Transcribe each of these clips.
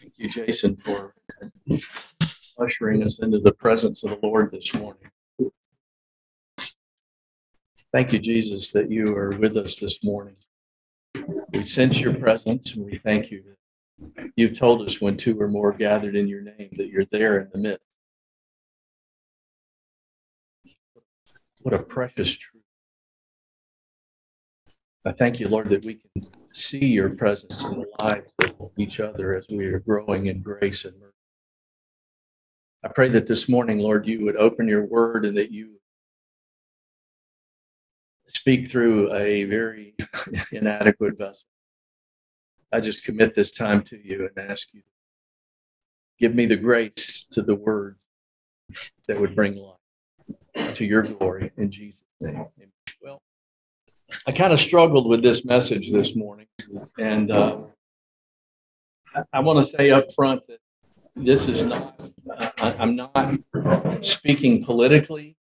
Thank you, Jason, for ushering us into the presence of the Lord this morning. Thank you, Jesus, that you are with us this morning. We sense your presence, and we thank you. You've told us when two or more gathered in your name that you're there in the midst. What a precious truth. I thank you, Lord, that we can see your presence in the lives of each other as we are growing in grace and mercy. I pray that this morning, Lord, you would open your word and that you speak through a very inadequate vessel. I just commit this time to you and ask you, give me the grace to the word that would bring life to your glory in Jesus' name. Amen. Well, I kind of struggled with this message this morning, and I want to say up front that this is not, I'm not speaking politically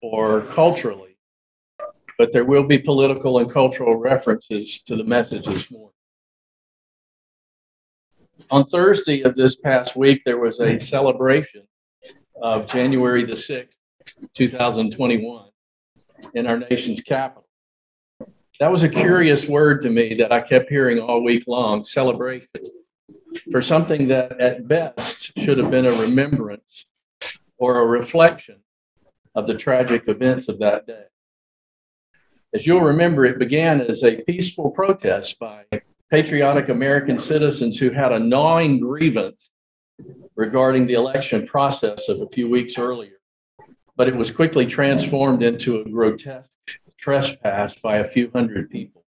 or culturally, but there will be political and cultural references to the message this morning. On Thursday of this past week, there was a celebration of January the 6th, 2021 in our nation's capital. That was a curious word to me that I kept hearing all week long, celebration, for something that at best should have been a remembrance or a reflection of the tragic events of that day. As you'll remember, it began as a peaceful protest by patriotic American citizens who had a gnawing grievance regarding the election process of a few weeks earlier, but it was quickly transformed into a grotesque trespass by a few hundred people,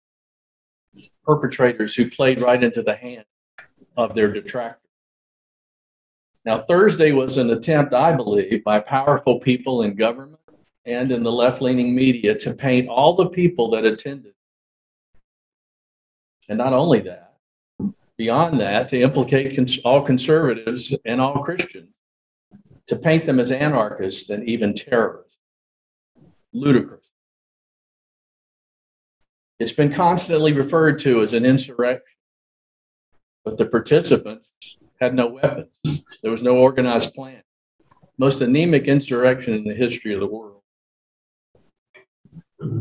perpetrators who played right into the hand of their detractors. Now, Thursday was an attempt, I believe, by powerful people in government and in the left-leaning media to paint all the people that attended. And not only that, beyond that, to implicate all conservatives and all Christians, to paint them as anarchists and even terrorists. Ludicrous. It's been constantly referred to as an insurrection, but the participants had no weapons. There was no organized plan. Most anemic insurrection in the history of the world.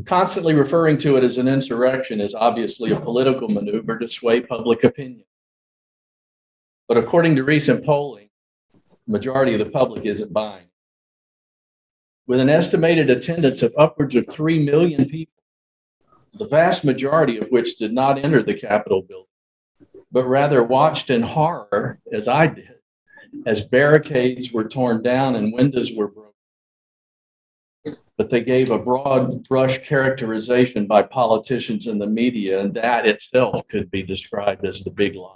Constantly referring to it as an insurrection is obviously a political maneuver to sway public opinion. But according to recent polling, the majority of the public isn't buying. With an estimated attendance of upwards of 3 million people, the vast majority of which did not enter the Capitol building, but rather watched in horror, as I did, as barricades were torn down and windows were broken. But they gave a broad brush characterization by politicians and the media, and that itself could be described as the big lie.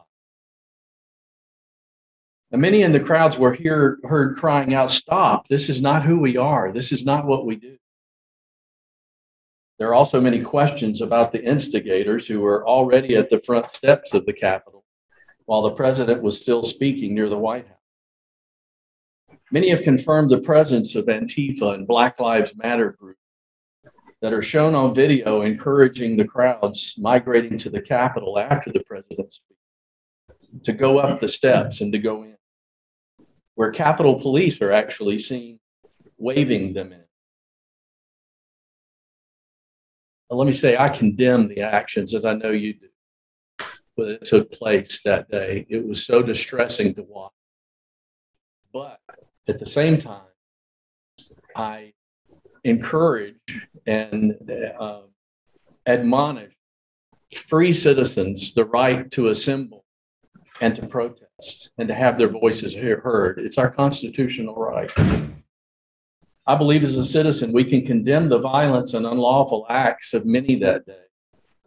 And many in the crowds were heard crying out, "Stop, this is not who we are, this is not what we do." There are also many questions about the instigators who were already at the front steps of the Capitol while the president was still speaking near the White House. Many have confirmed the presence of Antifa and Black Lives Matter groups that are shown on video encouraging the crowds migrating to the Capitol after the president's speech to go up the steps and to go in, where Capitol police are actually seen waving them in. Let me say, I condemn the actions, as I know you do, that took place that day. It was so distressing to watch. But at the same time, I encourage and admonish free citizens the right to assemble and to protest and to have their voices heard. It's our constitutional right. I believe as a citizen, we can condemn the violence and unlawful acts of many that day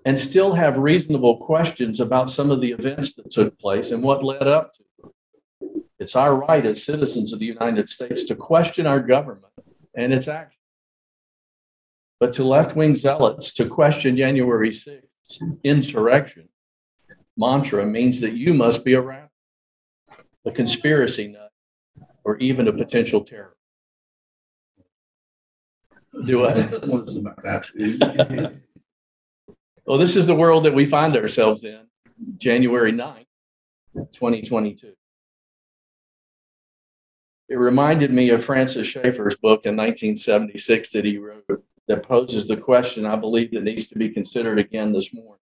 and still have reasonable questions about some of the events that took place and what led up to it. It's our right as citizens of the United States to question our government and its actions. But to left-wing zealots, to question January 6th's insurrection mantra means that you must be a radical, a conspiracy nut, or even a potential terrorist. Do I? Well, this is the world that we find ourselves in, January 9th, 2022. It reminded me of Francis Schaeffer's book in 1976 that he wrote that poses the question I believe that needs to be considered again this morning.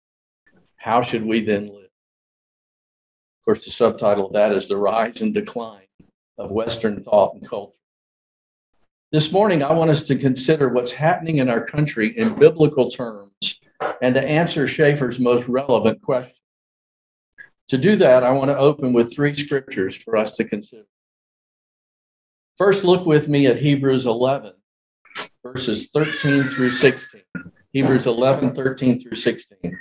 How should we then live? Of course, the subtitle of that is The Rise and Decline of Western Thought and Culture. This morning, I want us to consider what's happening in our country in biblical terms and to answer Schaeffer's most relevant question. To do that, I want to open with three scriptures for us to consider. First, look with me at Hebrews 11, verses 13 through 16. Hebrews 11, 13 through 16.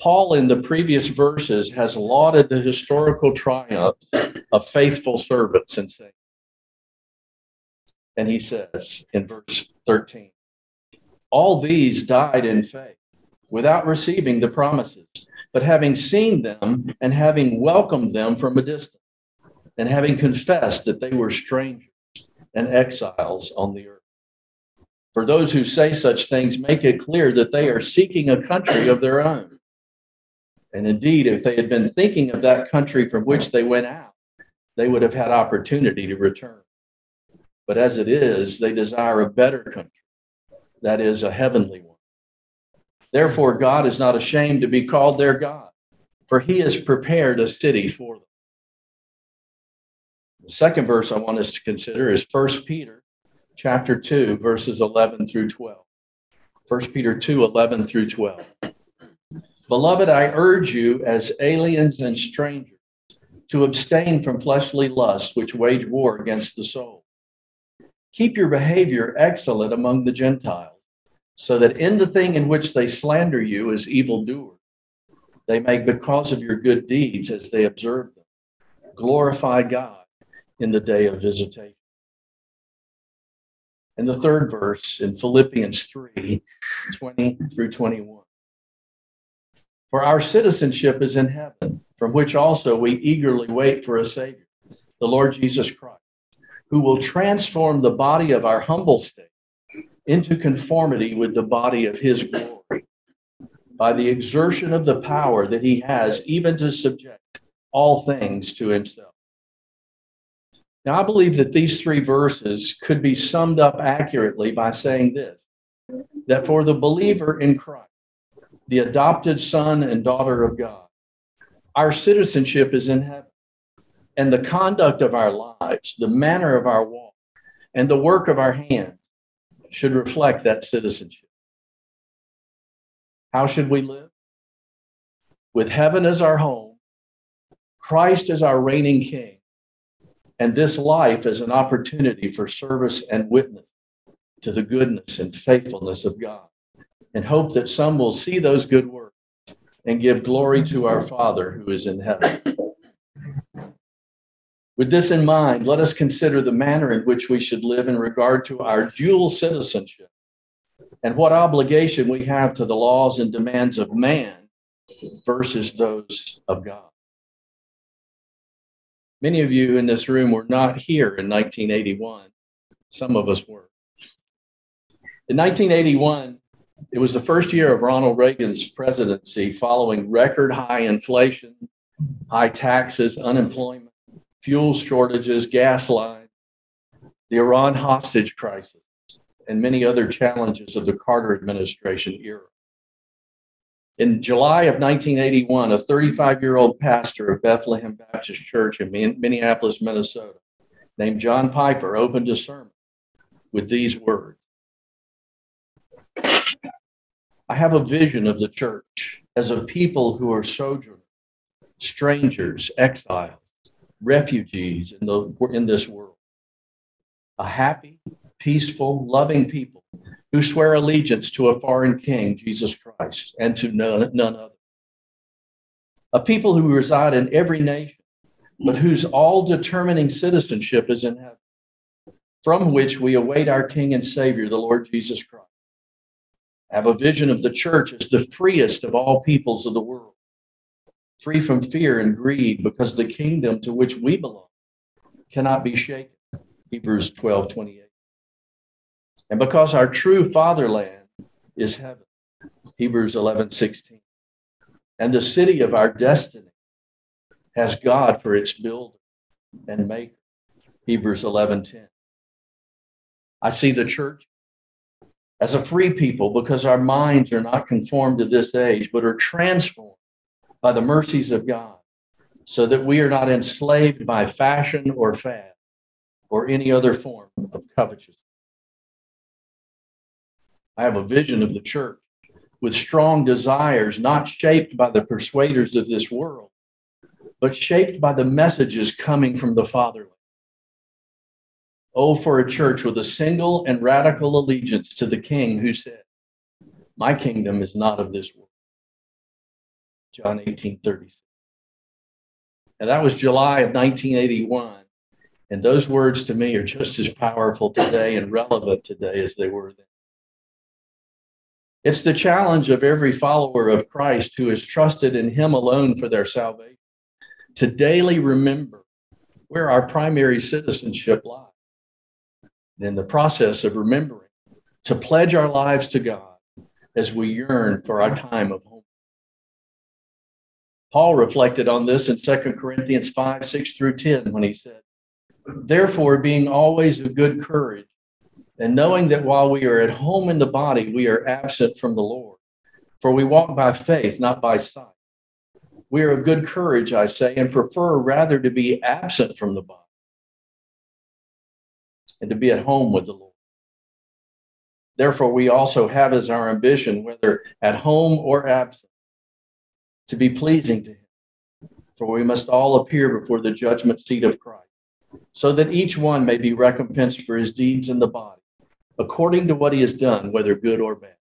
Paul, in the previous verses, has lauded the historical triumphs of faithful servants and saints. And he says in verse 13, all these died in faith without receiving the promises, but having seen them and having welcomed them from a distance, and having confessed that they were strangers and exiles on the earth. For those who say such things make it clear that they are seeking a country of their own. And indeed, if they had been thinking of that country from which they went out, they would have had opportunity to return. But as it is, they desire a better country, that is, a heavenly one. Therefore, God is not ashamed to be called their God, for he has prepared a city for them. The second verse I want us to consider is 1 Peter chapter 2, verses 11 through 12. 1 Peter 2, 11 through 12. Beloved, I urge you as aliens and strangers to abstain from fleshly lust which wage war against the soul. Keep your behavior excellent among the Gentiles, so that in the thing in which they slander you as evildoers, they may, because of your good deeds as they observe them, glorify God in the day of visitation. And the third verse in Philippians 3, 20 through 21. For our citizenship is in heaven, from which also we eagerly wait for a Savior, the Lord Jesus Christ, who will transform the body of our humble state into conformity with the body of his glory, by the exertion of the power that he has even to subject all things to himself. Now, I believe that these three verses could be summed up accurately by saying this, that for the believer in Christ, the adopted son and daughter of God, our citizenship is in heaven, and the conduct of our lives, the manner of our walk, and the work of our hands should reflect that citizenship. How should we live? With heaven as our home, Christ as our reigning king, and this life as an opportunity for service and witness to the goodness and faithfulness of God, and hope that some will see those good works and give glory to our Father who is in heaven. With this in mind, let us consider the manner in which we should live in regard to our dual citizenship and what obligation we have to the laws and demands of man versus those of God. Many of you in this room were not here in 1981. Some of us were. In 1981, it was the first year of Ronald Reagan's presidency following record high inflation, high taxes, unemployment, fuel shortages, gas lines, the Iran hostage crisis, and many other challenges of the Carter administration era. In July of 1981, a 35-year-old pastor of Bethlehem Baptist Church in Minneapolis, Minnesota, named John Piper, opened a sermon with these words. I have a vision of the church as a people who are sojourners, strangers, exiles, refugees in this world, a happy, peaceful, loving people who swear allegiance to a foreign king, Jesus Christ, and to none other. A people who reside in every nation, but whose all-determining citizenship is in heaven, from which we await our King and Savior, the Lord Jesus Christ. I have a vision of the church as the freest of all peoples of the world, free from fear and greed, because the kingdom to which we belong cannot be shaken, Hebrews 12, 28. And because our true fatherland is heaven, Hebrews 11, 16. And the city of our destiny, has God for its builder and maker. Hebrews 11:10. I see the church as a free people because our minds are not conformed to this age, but are transformed by the mercies of God, so that we are not enslaved by fashion or fad or any other form of covetousness. I have a vision of the church with strong desires, not shaped by the persuaders of this world, but shaped by the messages coming from the Fatherland. Oh, for a church with a single and radical allegiance to the King who said, "My kingdom is not of this world." John 18:36. And that was July of 1981. And those words to me are just as powerful today and relevant today as they were then. It's the challenge of every follower of Christ who has trusted in him alone for their salvation to daily remember where our primary citizenship lies. And in the process of remembering, to pledge our lives to God as we yearn for our time of home. Paul reflected on this in 2 Corinthians 5:6-10 when he said, "Therefore, being always of good courage, and knowing that while we are at home in the body, we are absent from the Lord. For we walk by faith, not by sight. We are of good courage, I say, and prefer rather to be absent from the body and to be at home with the Lord. Therefore, we also have as our ambition, whether at home or absent, to be pleasing to him. For we must all appear before the judgment seat of Christ, so that each one may be recompensed for his deeds in the body, according to what he has done, whether good or bad."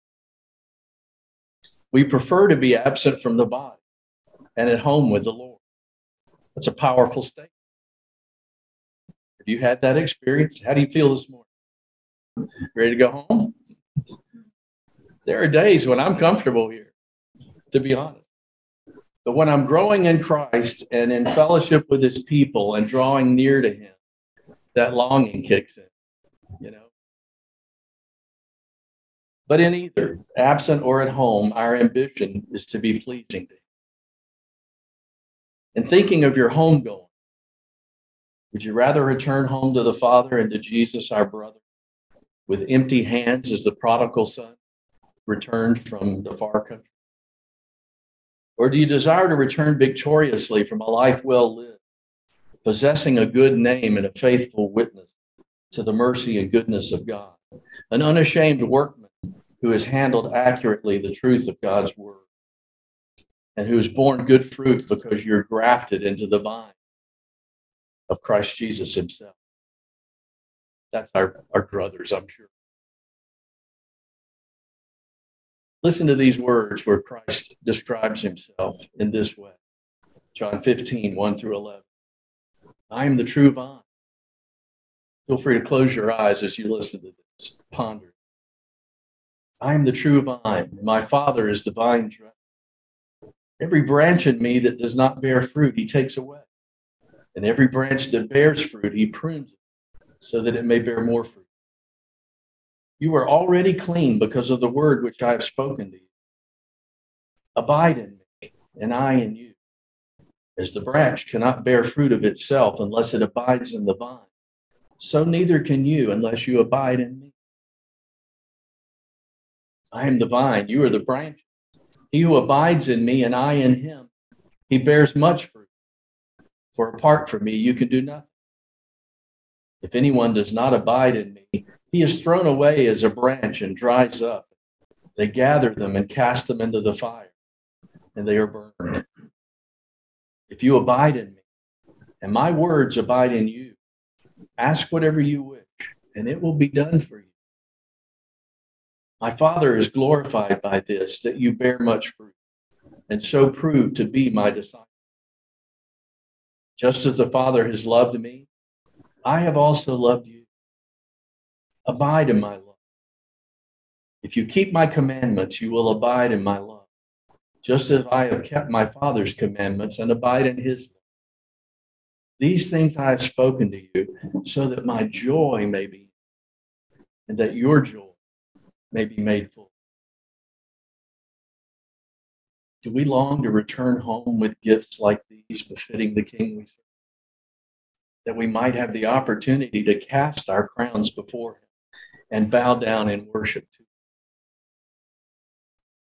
We prefer to be absent from the body and at home with the Lord. That's a powerful statement. Have you had that experience? How do you feel this morning? Ready to go home? There are days when I'm comfortable here, to be honest. But when I'm growing in Christ and in fellowship with his people and drawing near to him, that longing kicks in, you know. But in either, absent or at home, our ambition is to be pleasing to him. In thinking of your home going, would you rather return home to the Father and to Jesus, our brother, with empty hands as the prodigal son returned from the far country? Or do you desire to return victoriously from a life well lived, possessing a good name and a faithful witness to the mercy and goodness of God, an unashamed workman who has handled accurately the truth of God's word and who has borne good fruit because you're grafted into the vine of Christ Jesus himself? That's our brothers, I'm sure. Listen to these words where Christ describes himself in this way. John 15:1-11. "I am the true vine." Feel free to close your eyes as you listen to this. Ponder. "I am the true vine, and my Father is the vine dresser. Every branch in me that does not bear fruit, he takes away. And every branch that bears fruit, he prunes it, so that it may bear more fruit. You are already clean because of the word which I have spoken to you. Abide in me, and I in you. As the branch cannot bear fruit of itself unless it abides in the vine, so neither can you unless you abide in me. I am the vine, you are the branches. He who abides in me and I in him, he bears much fruit. For apart from me, you can do nothing. If anyone does not abide in me, he is thrown away as a branch and dries up. They gather them and cast them into the fire, and they are burned. If you abide in me, and my words abide in you, ask whatever you wish, and it will be done for you. My Father is glorified by this, that you bear much fruit, and so prove to be my disciples. Just as the Father has loved me, I have also loved you. Abide in my love. If you keep my commandments, you will abide in my love, just as I have kept my Father's commandments and abide in his love. These things I have spoken to you, so that my joy may be, and that your joy may be made full." Do we long to return home with gifts like these befitting the King we serve, that we might have the opportunity to cast our crowns before him and bow down in worship to him?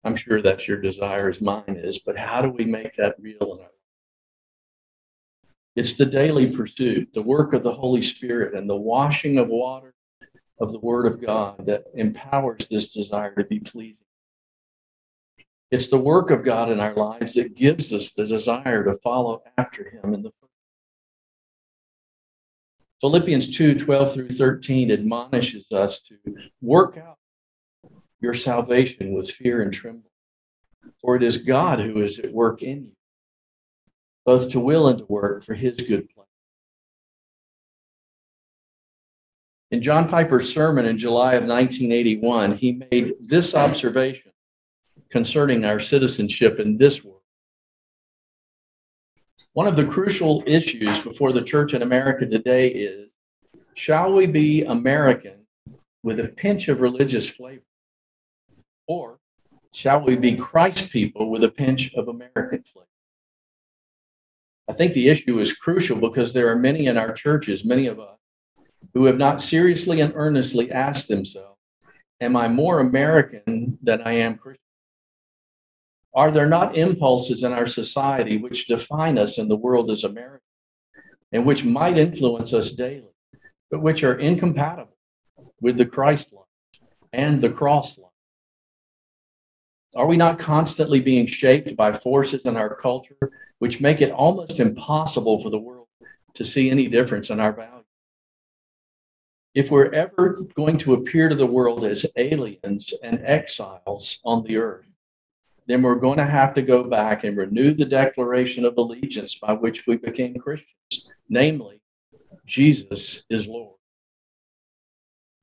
I'm sure that's your desire as mine is, but how do we make that real in our life? It's the daily pursuit, the work of the Holy Spirit, and the washing of water of the Word of God that empowers this desire to be pleasing. It's the work of God in our lives that gives us the desire to follow after him in the first. Philippians 2:12 through 13 admonishes us to work out your salvation with fear and trembling, for it is God who is at work in you, both to will and to work for his good pleasure. In John Piper's sermon in July of 1981, he made this observation concerning our citizenship in this world. One of the crucial issues before the church in America today is, shall we be American with a pinch of religious flavor? Or shall we be Christ people with a pinch of American flavor? I think the issue is crucial because there are many in our churches, many of us, who have not seriously and earnestly asked themselves, am I more American than I am Christian? Are there not impulses in our society which define us in the world as American and which might influence us daily, but which are incompatible with the Christ life and the cross life? Are we not constantly being shaped by forces in our culture which make it almost impossible for the world to see any difference in our values? If we're ever going to appear to the world as aliens and exiles on the earth, then we're going to have to go back and renew the declaration of allegiance by which we became Christians, namely, Jesus is Lord.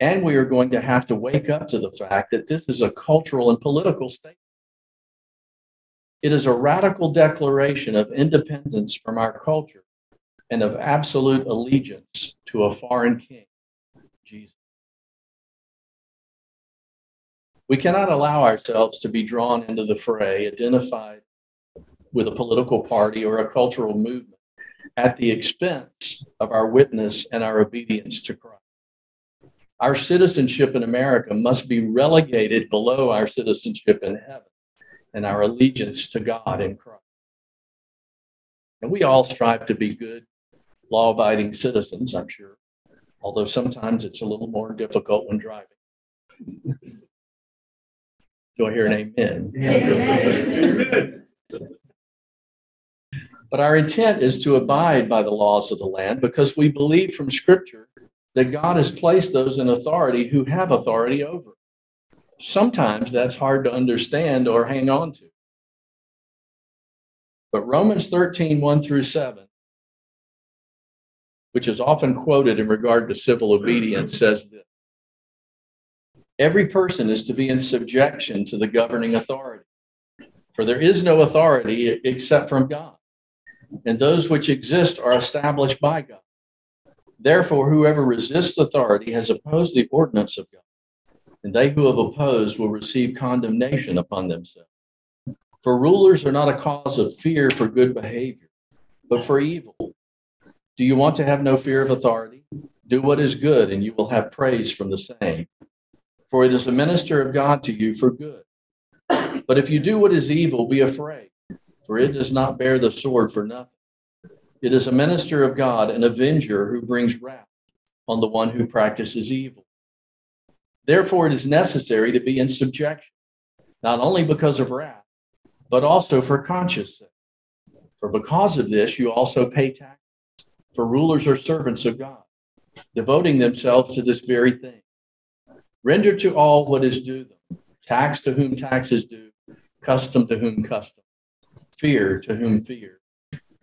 And we are going to have to wake up to the fact that this is a cultural and political statement. It is a radical declaration of independence from our culture and of absolute allegiance to a foreign king, Jesus. We cannot allow ourselves to be drawn into the fray, identified with a political party or a cultural movement at the expense of our witness and our obedience to Christ. Our citizenship in America must be relegated below our citizenship in heaven and our allegiance to God in Christ. And we all strive to be good, law-abiding citizens, I'm sure, although sometimes it's a little more difficult when driving. Do I hear an amen? Amen. But our intent is to abide by the laws of the land because we believe from Scripture that God has placed those in authority who have authority over. Sometimes that's hard to understand or hang on to. But Romans 13:1 through 7, which is often quoted in regard to civil obedience, says this: every person is to be in subjection to the governing authority, for there is no authority except from God, and those which exist are established by God. Therefore, whoever resists authority has opposed the ordinance of God, and they who have opposed will receive condemnation upon themselves. For rulers are not a cause of fear for good behavior, but for evil. Do you want to have no fear of authority? Do what is good, and you will have praise from the same. For it is a minister of God to you for good. But if you do what is evil, be afraid, for it does not bear the sword for nothing. It is a minister of God, an avenger who brings wrath on the one who practices evil. Therefore, it is necessary to be in subjection, not only because of wrath, but also for conscience sake. For because of this, you also pay taxes, for rulers are servants of God, devoting themselves to this very thing. Render to all what is due them, tax to whom tax is due, custom to whom custom, fear to whom fear,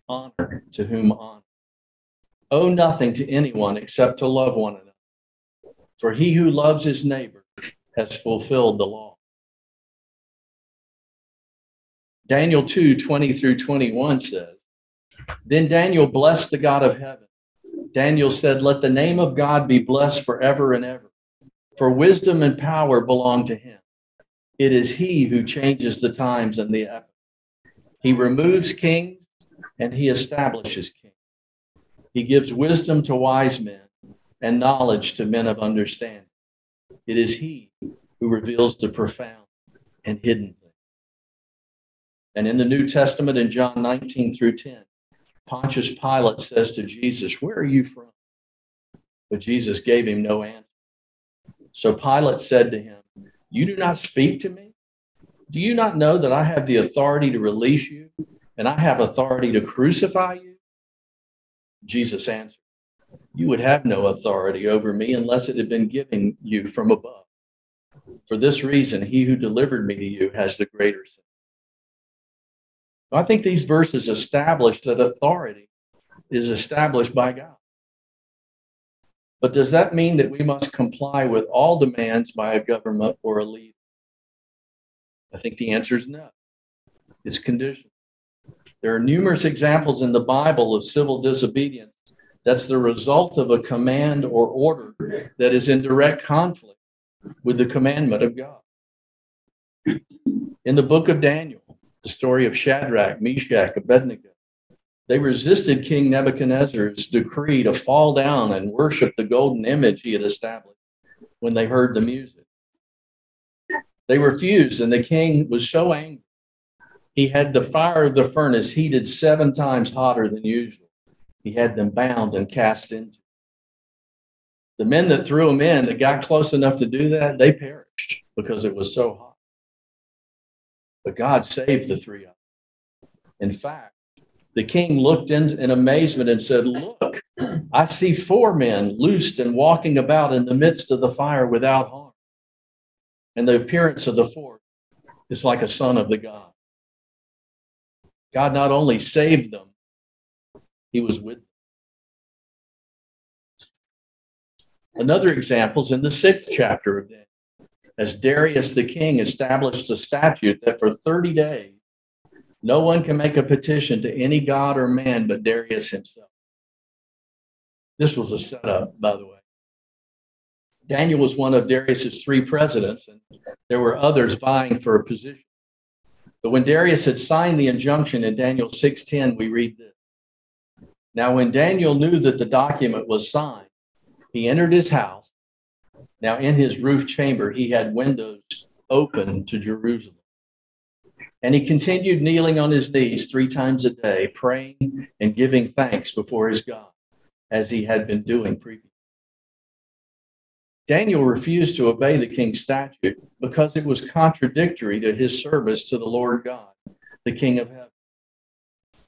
honor to whom honor. Owe nothing to anyone except to love one another. For he who loves his neighbor has fulfilled the law. Daniel 2:20 through 21 says, then Daniel blessed the God of heaven. Daniel said, let the name of God be blessed forever and ever. For wisdom and power belong to him. It is he who changes the times and the epochs. He removes kings and he establishes kings. He gives wisdom to wise men and knowledge to men of understanding. It is he who reveals the profound and hidden. And in the New Testament, in John 19 through 10, Pontius Pilate says to Jesus, "Where are you from?" But Jesus gave him no answer. So Pilate said to him, "You do not speak to me? Do you not know that I have the authority to release you, and I have authority to crucify you?" Jesus answered, "You would have no authority over me unless it had been given you from above. For this reason, he who delivered me to you has the greater sin." I think these verses establish that authority is established by God. But does that mean that we must comply with all demands by a government or a leader? I think the answer is no. It's conditional. There are numerous examples in the Bible of civil disobedience that's the result of a command or order that is in direct conflict with the commandment of God. In the book of Daniel, the story of Shadrach, Meshach, Abednego. They resisted King Nebuchadnezzar's decree to fall down and worship the golden image he had established when they heard the music. They refused, and the king was so angry. He had the fire of the furnace heated 7 times hotter than usual. He had them bound and cast into it. The men that threw them in, that got close enough to do that, they perished because it was so hot. But God saved the 3 of them. In fact, the king looked in amazement and said, "Look, I see 4 men loosed and walking about in the midst of the fire without harm. And the appearance of the 4th is like a son of the God." God not only saved them, he was with them. Another example is in the 6th chapter of Daniel, as Darius the king established a statute that for 30 days, no one can make a petition to any god or man but Darius himself. This was a setup, by the way. Daniel was one of Darius's 3 presidents, and there were others vying for a position. But when Darius had signed the injunction in Daniel 6:10, we read this. Now, when Daniel knew that the document was signed, he entered his house. Now, in his roof chamber, he had windows open to Jerusalem. And he continued kneeling on his knees 3 times a day, praying and giving thanks before his God, as he had been doing previously. Daniel refused to obey the king's statute because it was contradictory to his service to the Lord God, the King of heaven.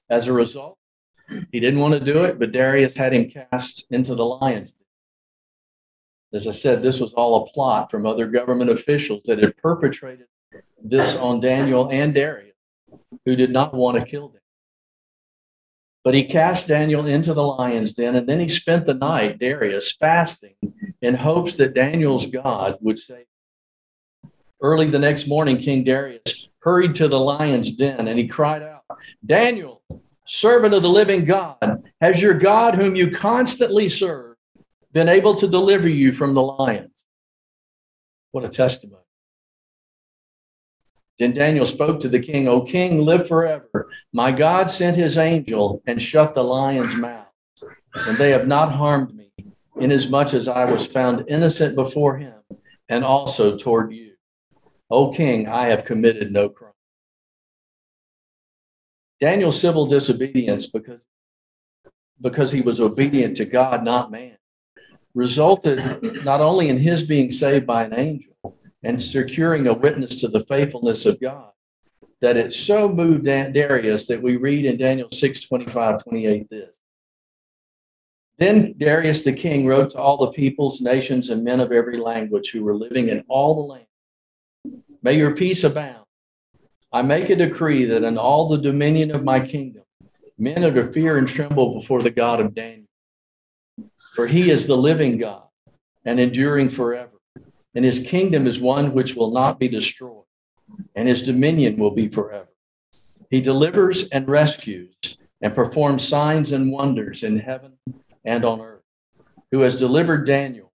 As a result, he didn't want to do it, but Darius had him cast into the lions. As I said, this was all a plot from other government officials that had perpetrated this on Daniel and Darius, who did not want to kill them. But he cast Daniel into the lion's den, and then he spent the night, Darius, fasting in hopes that Daniel's God would save him. Early the next morning, King Darius hurried to the lion's den, and he cried out, "Daniel, servant of the living God, has your God whom you constantly serve been able to deliver you from the lions?" What a testimony. Then Daniel spoke to the king, "O king, live forever. My God sent his angel and shut the lions' mouths, and they have not harmed me, inasmuch as I was found innocent before him and also toward you. O king, I have committed no crime." Daniel's civil disobedience, because he was obedient to God, not man, resulted not only in his being saved by an angel and securing a witness to the faithfulness of God, that it so moved Darius that we read in Daniel 6:25-28 this. Then Darius the king wrote to all the peoples, nations, and men of every language who were living in all the land, "May your peace abound. I make a decree that in all the dominion of my kingdom, men are to fear and tremble before the God of Daniel. For he is the living God and enduring forever, and his kingdom is one which will not be destroyed, and his dominion will be forever. He delivers and rescues and performs signs and wonders in heaven and on earth, who has delivered Daniel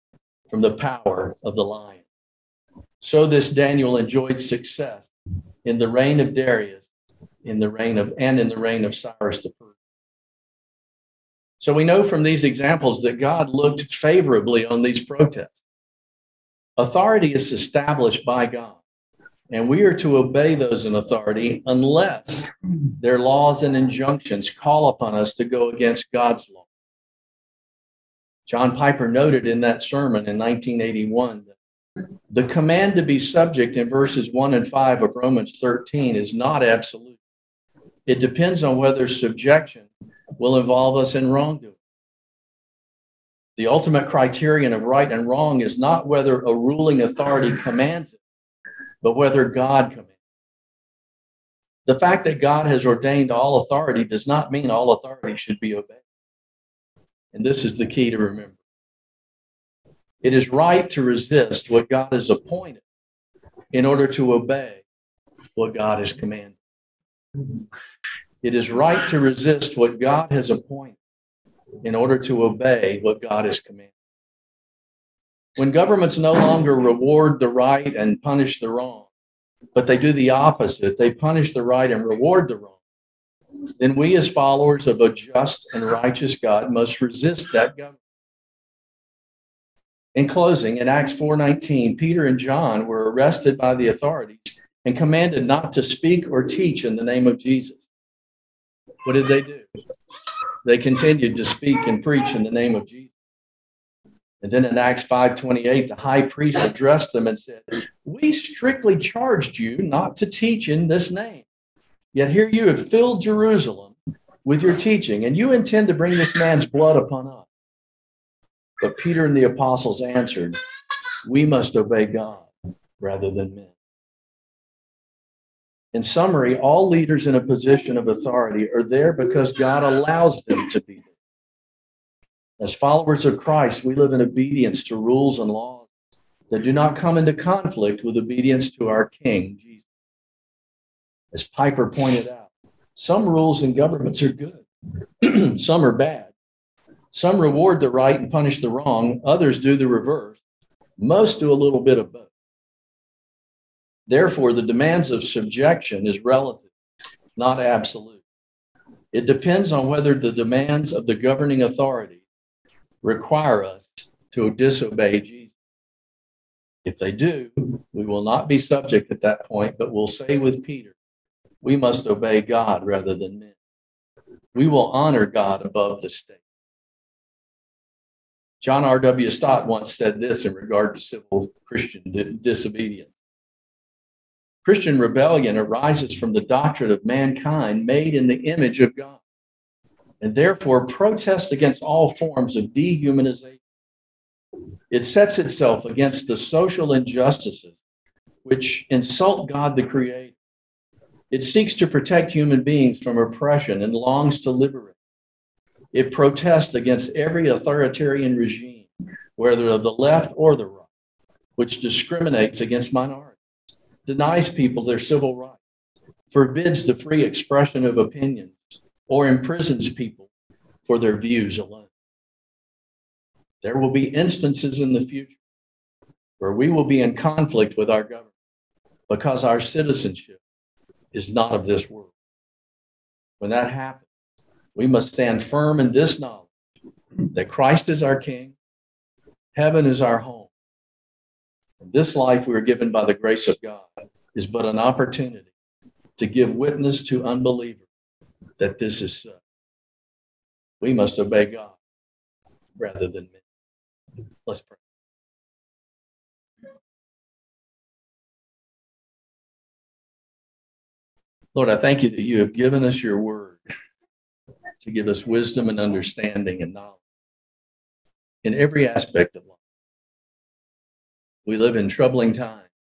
from the power of the lion." So this Daniel enjoyed success in the reign of Darius in the reign of Cyrus the Persian. So we know from these examples that God looked favorably on these protests. Authority is established by God, and we are to obey those in authority unless their laws and injunctions call upon us to go against God's law. John Piper noted in that sermon in 1981 that the command to be subject in verses 1 and 5 of Romans 13 is not absolute. It depends on whether subjection will involve us in wrongdoing. The ultimate criterion of right and wrong is not whether a ruling authority commands it, but whether God commands it. The fact that God has ordained all authority does not mean all authority should be obeyed. And this is the key to remember. It is right to resist what God has appointed in order to obey what God has commanded. It is right to resist what God has appointed in order to obey what God has commanded. When governments no longer reward the right and punish the wrong, but they do the opposite, they punish the right and reward the wrong, then we as followers of a just and righteous God must resist that government. In closing, in Acts 4:19, Peter and John were arrested by the authorities and commanded not to speak or teach in the name of Jesus. What did they do? They continued to speak and preach in the name of Jesus. And then in Acts 5:28, the high priest addressed them and said, "We strictly charged you not to teach in this name. Yet here you have filled Jerusalem with your teaching, and you intend to bring this man's blood upon us." But Peter and the apostles answered, "We must obey God rather than men." In summary, all leaders in a position of authority are there because God allows them to be there. As followers of Christ, we live in obedience to rules and laws that do not come into conflict with obedience to our King, Jesus. As Piper pointed out, some rules and governments are good, some are bad. Some reward the right and punish the wrong, others do the reverse. Most do a little bit of both. Therefore, the demands of subjection is relative, not absolute. It depends on whether the demands of the governing authority require us to disobey Jesus. If they do, we will not be subject at that point, but we'll say with Peter, "We must obey God rather than men." We will honor God above the state. John R. W. Stott once said this in regard to civil Christian disobedience. "Christian rebellion arises from the doctrine of mankind made in the image of God, and therefore protests against all forms of dehumanization. It sets itself against the social injustices which insult God the Creator. It seeks to protect human beings from oppression and longs to liberate. It protests against every authoritarian regime, whether of the left or the right, which discriminates against minorities, denies people their civil rights, forbids the free expression of opinions, or imprisons people for their views alone." There will be instances in the future where we will be in conflict with our government because our citizenship is not of this world. When that happens, we must stand firm in this knowledge that Christ is our King, heaven is our home, and this life we are given by the grace of God is but an opportunity to give witness to unbelievers that this is so. We must obey God rather than men. Let's pray. Lord, I thank you that you have given us your word to give us wisdom and understanding and knowledge in every aspect of life. We live in troubling times,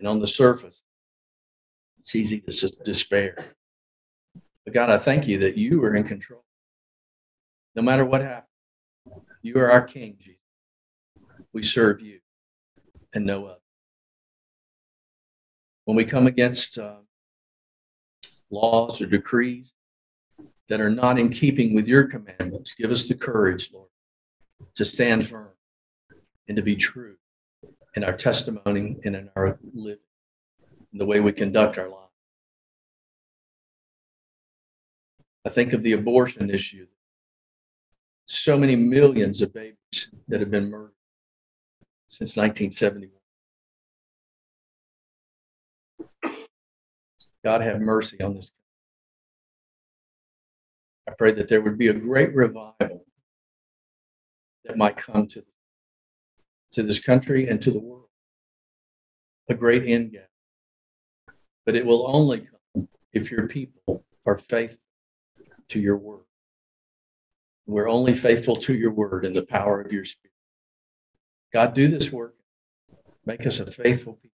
and on the surface, it's easy to despair. But God, I thank you that you are in control. No matter what happens, you are our King, Jesus. We serve you and no other. When we come against laws or decrees that are not in keeping with your commandments, give us the courage, Lord, to stand firm and to be true in our testimony and in our living, in the way we conduct our lives. I think of the abortion issue. So many millions of babies that have been murdered since 1971. God have mercy on this. I pray that there would be a great revival that might come to this country and to the world. A great end game. But it will only come if your people are faithful to your word. We're only faithful to your word and the power of your spirit. God, do this work. Make us a faithful people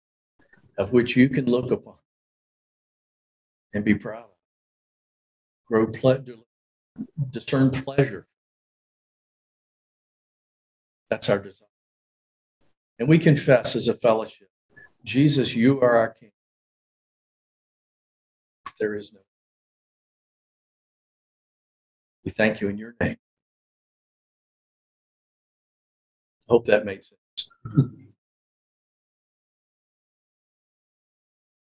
of which you can look upon and be proud of. Discern pleasure. That's our desire. And we confess as a fellowship, Jesus, you are our King. There is no. We thank you in your name. I hope that made sense.